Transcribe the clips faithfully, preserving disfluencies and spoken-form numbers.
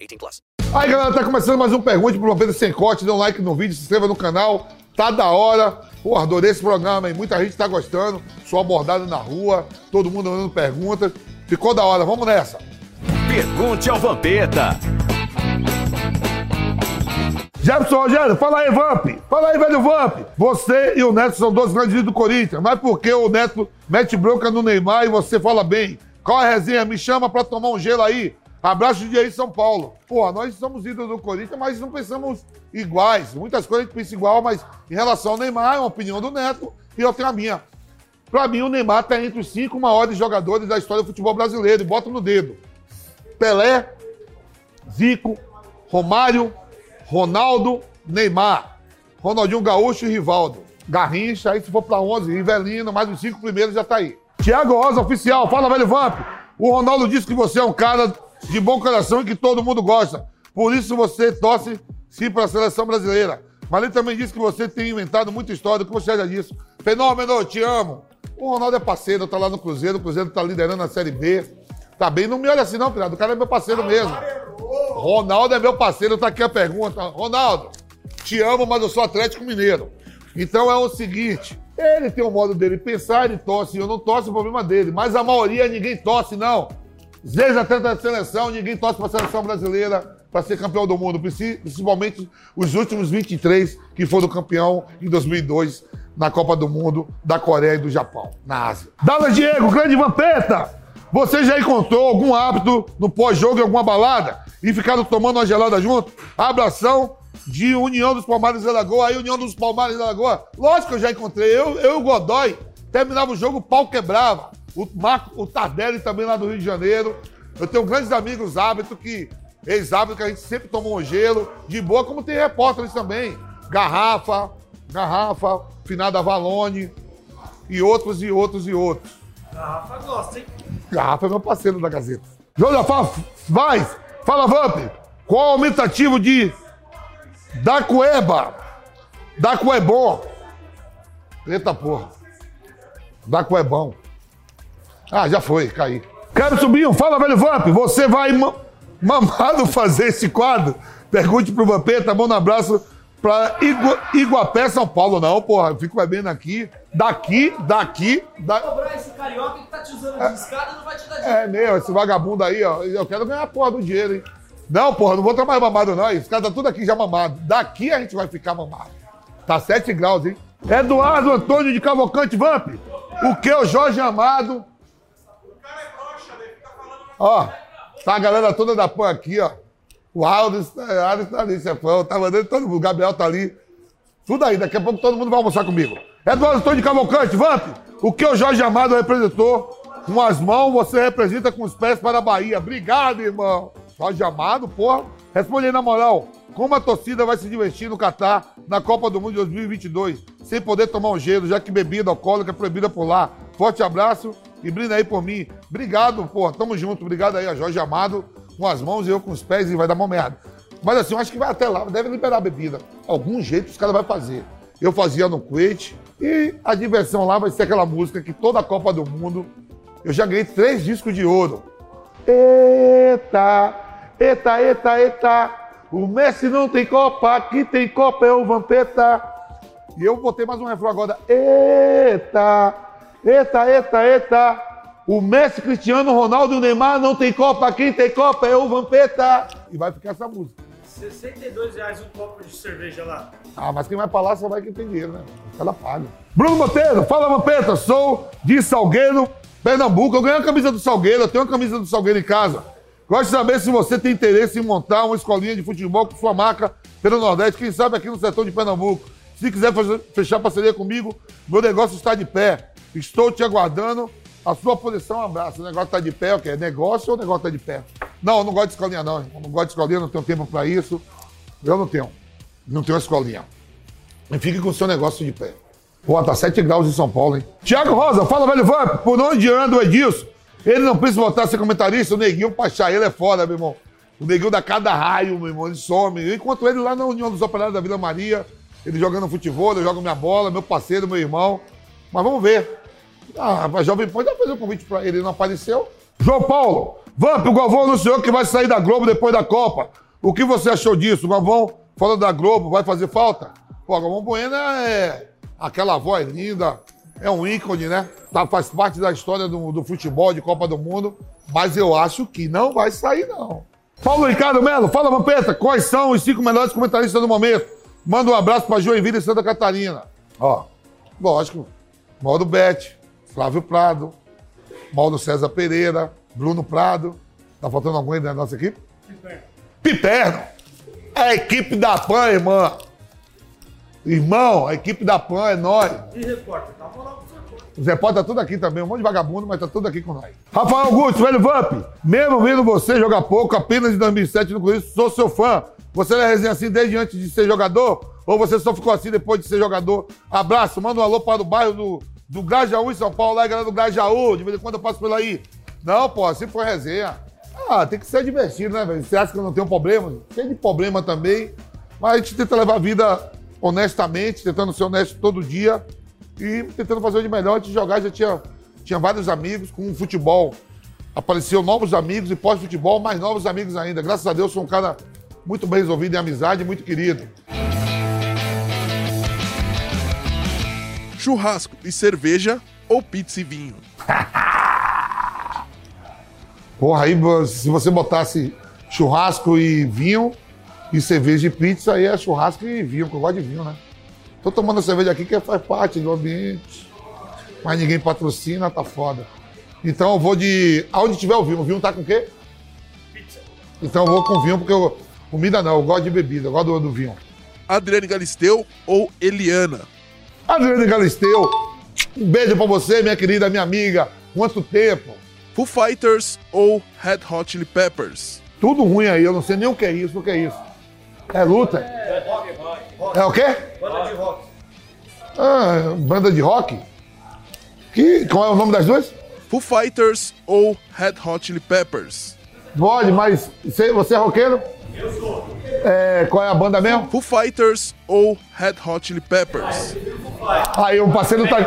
eighteen plus. Aí, galera, tá começando mais um Pergunte pro Vampeta Sem Corte. Dê um like no vídeo, se inscreva no canal. Tá da hora. Pô, adorei esse programa, hein? Muita gente tá gostando. Sou abordado na rua. Todo mundo mandando perguntas. Ficou da hora. Vamos nessa. Pergunte ao Vampeta. Jefferson Rogério, fala aí, Vamp. Fala aí, velho Vamp. Você e o Neto são dois grandes líderes do Corinthians. Mas por que o Neto mete bronca no Neymar e você fala bem? Qual a resenha? Me chama pra tomar um gelo aí. Abraço de aí, São Paulo. Porra, nós somos ídolos do Corinthians, mas não pensamos iguais. Muitas coisas a gente pensa igual, mas em relação ao Neymar, é uma opinião do Neto e eu tenho a minha. Pra mim, o Neymar tá entre os cinco maiores jogadores da história do futebol brasileiro. E bota no dedo. Pelé, Zico, Romário, Ronaldo, Neymar, Ronaldinho Gaúcho e Rivaldo. Garrincha, aí se for pra onze, Rivelino, mais os cinco primeiros já tá aí. Tiago Rosa, oficial, fala, velho Vamp. O Ronaldo disse que você é um cara de bom coração e que todo mundo gosta. Por isso você torce sim pra seleção brasileira. Mas ele também disse que você tem inventado muita história. O que você acha disso? Fenômeno, eu te amo. O Ronaldo é parceiro, tá lá no Cruzeiro. O Cruzeiro tá liderando a Série B. Tá bem, não me olha assim não, pirata. O cara é meu parceiro mesmo. Ronaldo é meu parceiro, tá aqui a pergunta. Ronaldo, te amo, mas eu sou Atlético Mineiro. Então é o seguinte, ele tem o modo dele pensar, ele torce, eu não torço, o problema dele. Mas a maioria, ninguém torce, não. Desde a treta da seleção, ninguém torce pra seleção brasileira pra ser campeão do mundo. Principalmente os últimos vinte e três que foram campeão em dois mil e dois na Copa do Mundo da Coreia e do Japão, na Ásia. Dallas Diego, grande Vampeta! Você já encontrou algum hábito no pós-jogo em alguma balada? E ficaram tomando uma gelada junto? Abração de União dos Palmares da Lagoa. Aí, União dos Palmares da Lagoa. Lógico que eu já encontrei. Eu, eu e o Godoy terminava o jogo, o pau quebrava. O Marco, o Tardelli também lá do Rio de Janeiro. Eu tenho grandes amigos árbitros que... Ex-árbitro que a gente sempre tomou um gelo. De boa, como tem repórteres também. Garrafa, Garrafa, Finada Valone. E outros, e outros, e outros. Garrafa gosta, hein? Garrafa é meu parceiro da Gazeta. Josafá Vaz, fala Vamp, qual o aumentativo de da Cueba? Da Cuebon. Eita porra. Da Cuebão. Ah, já foi, caí. Quero subir, fala velho Vamp, você vai ma- mamado fazer esse quadro? Pergunte pro Vampeta, manda um abraço pra Igu- Iguapé, São Paulo. Não, porra, eu fico bebendo aqui. Daqui, daqui, daqui. Cobrar esse carioca que tá te usando de escada não vai te dar dinheiro. É meu, esse vagabundo aí, ó. Eu quero ganhar a porra do dinheiro, hein? Não, porra, não vou trabalhar mamado, não. Esse cara tá tudo aqui já mamado. Daqui a gente vai ficar mamado. Tá sete graus, hein? Eduardo Antônio de Cavalcante, Vamp. O que o Jorge Amado. O cara é broxa, ele fica falando. Ó, tá a galera toda da P A N aqui, ó. O Aldo tá ali, chefão. Tá mandando todo mundo. O Gabriel tá ali. Tudo aí. Daqui a pouco todo mundo vai almoçar comigo. Eduardo Antônio de Cavalcante, Vamp. O que o Jorge Amado representou com as mãos, você representa com os pés para a Bahia. Obrigado, irmão. Jorge Amado, porra. Responde aí na moral. Como a torcida vai se divertir no Catar na Copa do Mundo de dois mil e vinte e dois sem poder tomar um gelo, já que bebida alcoólica é proibida por lá. Forte abraço e brinda aí por mim. Obrigado, porra. Tamo junto. Obrigado aí a Jorge Amado. Com as mãos e eu com os pés e vai dar mó merda. Mas assim, eu acho que vai até lá, deve liberar a bebida. Algum jeito os caras vão fazer. Eu fazia no Kuwait e a diversão lá vai ser aquela música que toda a Copa do Mundo... Eu já ganhei três discos de ouro. Eita, eita, eita, eita. O Messi não tem Copa, quem tem Copa é o Vampeta. E eu botei mais um refrão agora. Eita, eita, eita, eita. O Messi, Cristiano Ronaldo e o Neymar não tem Copa. Quem tem Copa é o Vampeta. E vai ficar essa música. sessenta e dois reais um copo de cerveja lá. Ah, mas quem vai pra lá só vai quem tem dinheiro, né? Ela paga. Bruno Botelho, fala Vampeta. Sou de Salgueiro, Pernambuco. Eu ganhei a camisa do Salgueiro. Eu tenho a camisa do Salgueiro em casa. Gosto de saber se você tem interesse em montar uma escolinha de futebol com sua marca pelo Nordeste. Quem sabe aqui no setor de Pernambuco. Se quiser fechar parceria comigo, meu negócio está de pé. Estou te aguardando. A sua posição, um abraço. O negócio tá de pé, o que é? Negócio ou o negócio tá de pé? Não, eu não gosto de escolinha, não. Eu não gosto de escolinha, não tenho tempo pra isso. Eu não tenho. Não tenho escolinha. E fique com o seu negócio de pé. Pô, tá sete graus em São Paulo, hein? Tiago Rosa, fala, velho Vamp, por onde anda o Edilson? Ele não precisa voltar a ser comentarista, o Neguinho Pachá, ele é foda, meu irmão. O Neguinho dá cada raio, meu irmão, ele some. Eu encontro ele lá na União dos Operários da Vila Maria, ele jogando futebol, eu jogo minha bola, meu parceiro, meu irmão. Mas vamos ver. Ah, a Jovem Pan já fez um convite pra ele, ele não apareceu. João Paulo, Vamp, o Galvão anunciou que vai sair da Globo depois da Copa. O que você achou disso? O Galvão, fora da Globo, vai fazer falta? Pô, o Galvão Bueno é aquela voz linda, é um ícone, né? Tá, faz parte da história do, do futebol, de Copa do Mundo, mas eu acho que não vai sair, não. Paulo Ricardo Melo, fala, Vampeta, quais são os cinco melhores comentaristas do momento? Manda um abraço pra Joinville e Santa Catarina. Ó, lógico, Mauro Betti, Flávio Prado, Mauro César Pereira, Bruno Prado. Tá faltando alguém da nossa equipe? Piperno. Piperno! A equipe da P A N, irmã. Irmão, a equipe da P A N é nós. E repórter, tá falando com o repórter. Os repórter tá tudo aqui também, um monte de vagabundo, mas tá tudo aqui com nós. Rafael Augusto, velho Vamp, mesmo vendo você jogar pouco, apenas em dois mil e sete no Cruzeiro, sou seu fã. Você é resenha assim desde antes de ser jogador? Ou você só ficou assim depois de ser jogador? Abraço, manda um alô para o bairro do... do Grajaú em São Paulo, lá a galera do Grajaú, de vez em quando eu passo por aí. Não, pô, assim foi resenha. Ah, tem que ser divertido, né, velho? Você acha que eu não tenho problema? Tem de problema também, mas a gente tenta levar a vida honestamente, tentando ser honesto todo dia e tentando fazer o de melhor. Antes de jogar, já tinha, tinha vários amigos com o futebol. Apareceu novos amigos e pós-futebol, mais novos amigos ainda. Graças a Deus, sou um cara muito bem resolvido em amizade, muito querido. Churrasco e cerveja ou pizza e vinho? Porra, aí se você botasse churrasco e vinho e cerveja e pizza, aí é churrasco e vinho, porque eu gosto de vinho, né? Tô tomando cerveja aqui que faz parte do ambiente, mas ninguém patrocina, tá foda. Então eu vou de... aonde tiver o vinho. O vinho tá com o quê? Pizza. Então eu vou com vinho, porque eu... comida não, eu gosto de bebida, eu gosto do, do vinho. Adriane Galisteu ou Eliana? Adriane Galisteu, um beijo pra você, minha querida, minha amiga. Quanto tempo? Foo Fighters ou Red Hot Chili Peppers? Tudo ruim aí, eu não sei nem o que é isso, o que é isso. É luta? É rock, rock, rock. É o quê? Banda de rock. Ah, banda de rock? Que, qual é o nome das duas? Foo Fighters ou Red Hot Chili Peppers? Pode, mas você é roqueiro? Eu sou. É, qual é a banda mesmo? Foo Fighters ou Red Hot Chili Peppers? Aí o parceiro tá...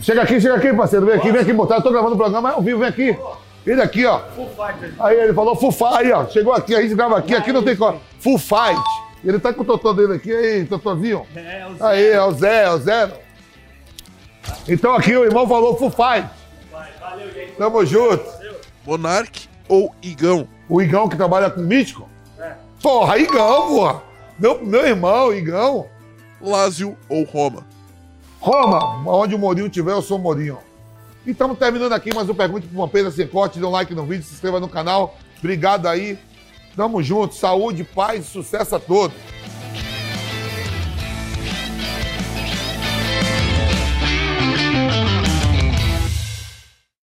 Chega aqui, chega aqui, parceiro. Vem aqui, vem aqui botar. Eu tô gravando o programa ao vivo, vem aqui. Ele aqui, ó. Aí ele falou Foo Fight. Aí, ó. Chegou aqui, a gente grava aqui. Aqui não tem como. Foo Fight. Ele tá com o totô dele aqui. Aí, totozinho. Aí, é o Zé, é o Zé. Então aqui o irmão falou Foo Fight. Valeu, gente. Tamo junto. Monark ou Igão? O Igão que trabalha com o Mítico? É. Porra, Igão, porra. Meu, meu irmão, Igão. Lázio ou Roma? Roma, onde o Mourinho tiver, eu sou o Mourinho. E estamos terminando aqui mais um Pergunte pro Vampeta Sem Corte. Dê um like no vídeo, se inscreva no canal. Obrigado aí. Tamo junto. Saúde, paz e sucesso a todos.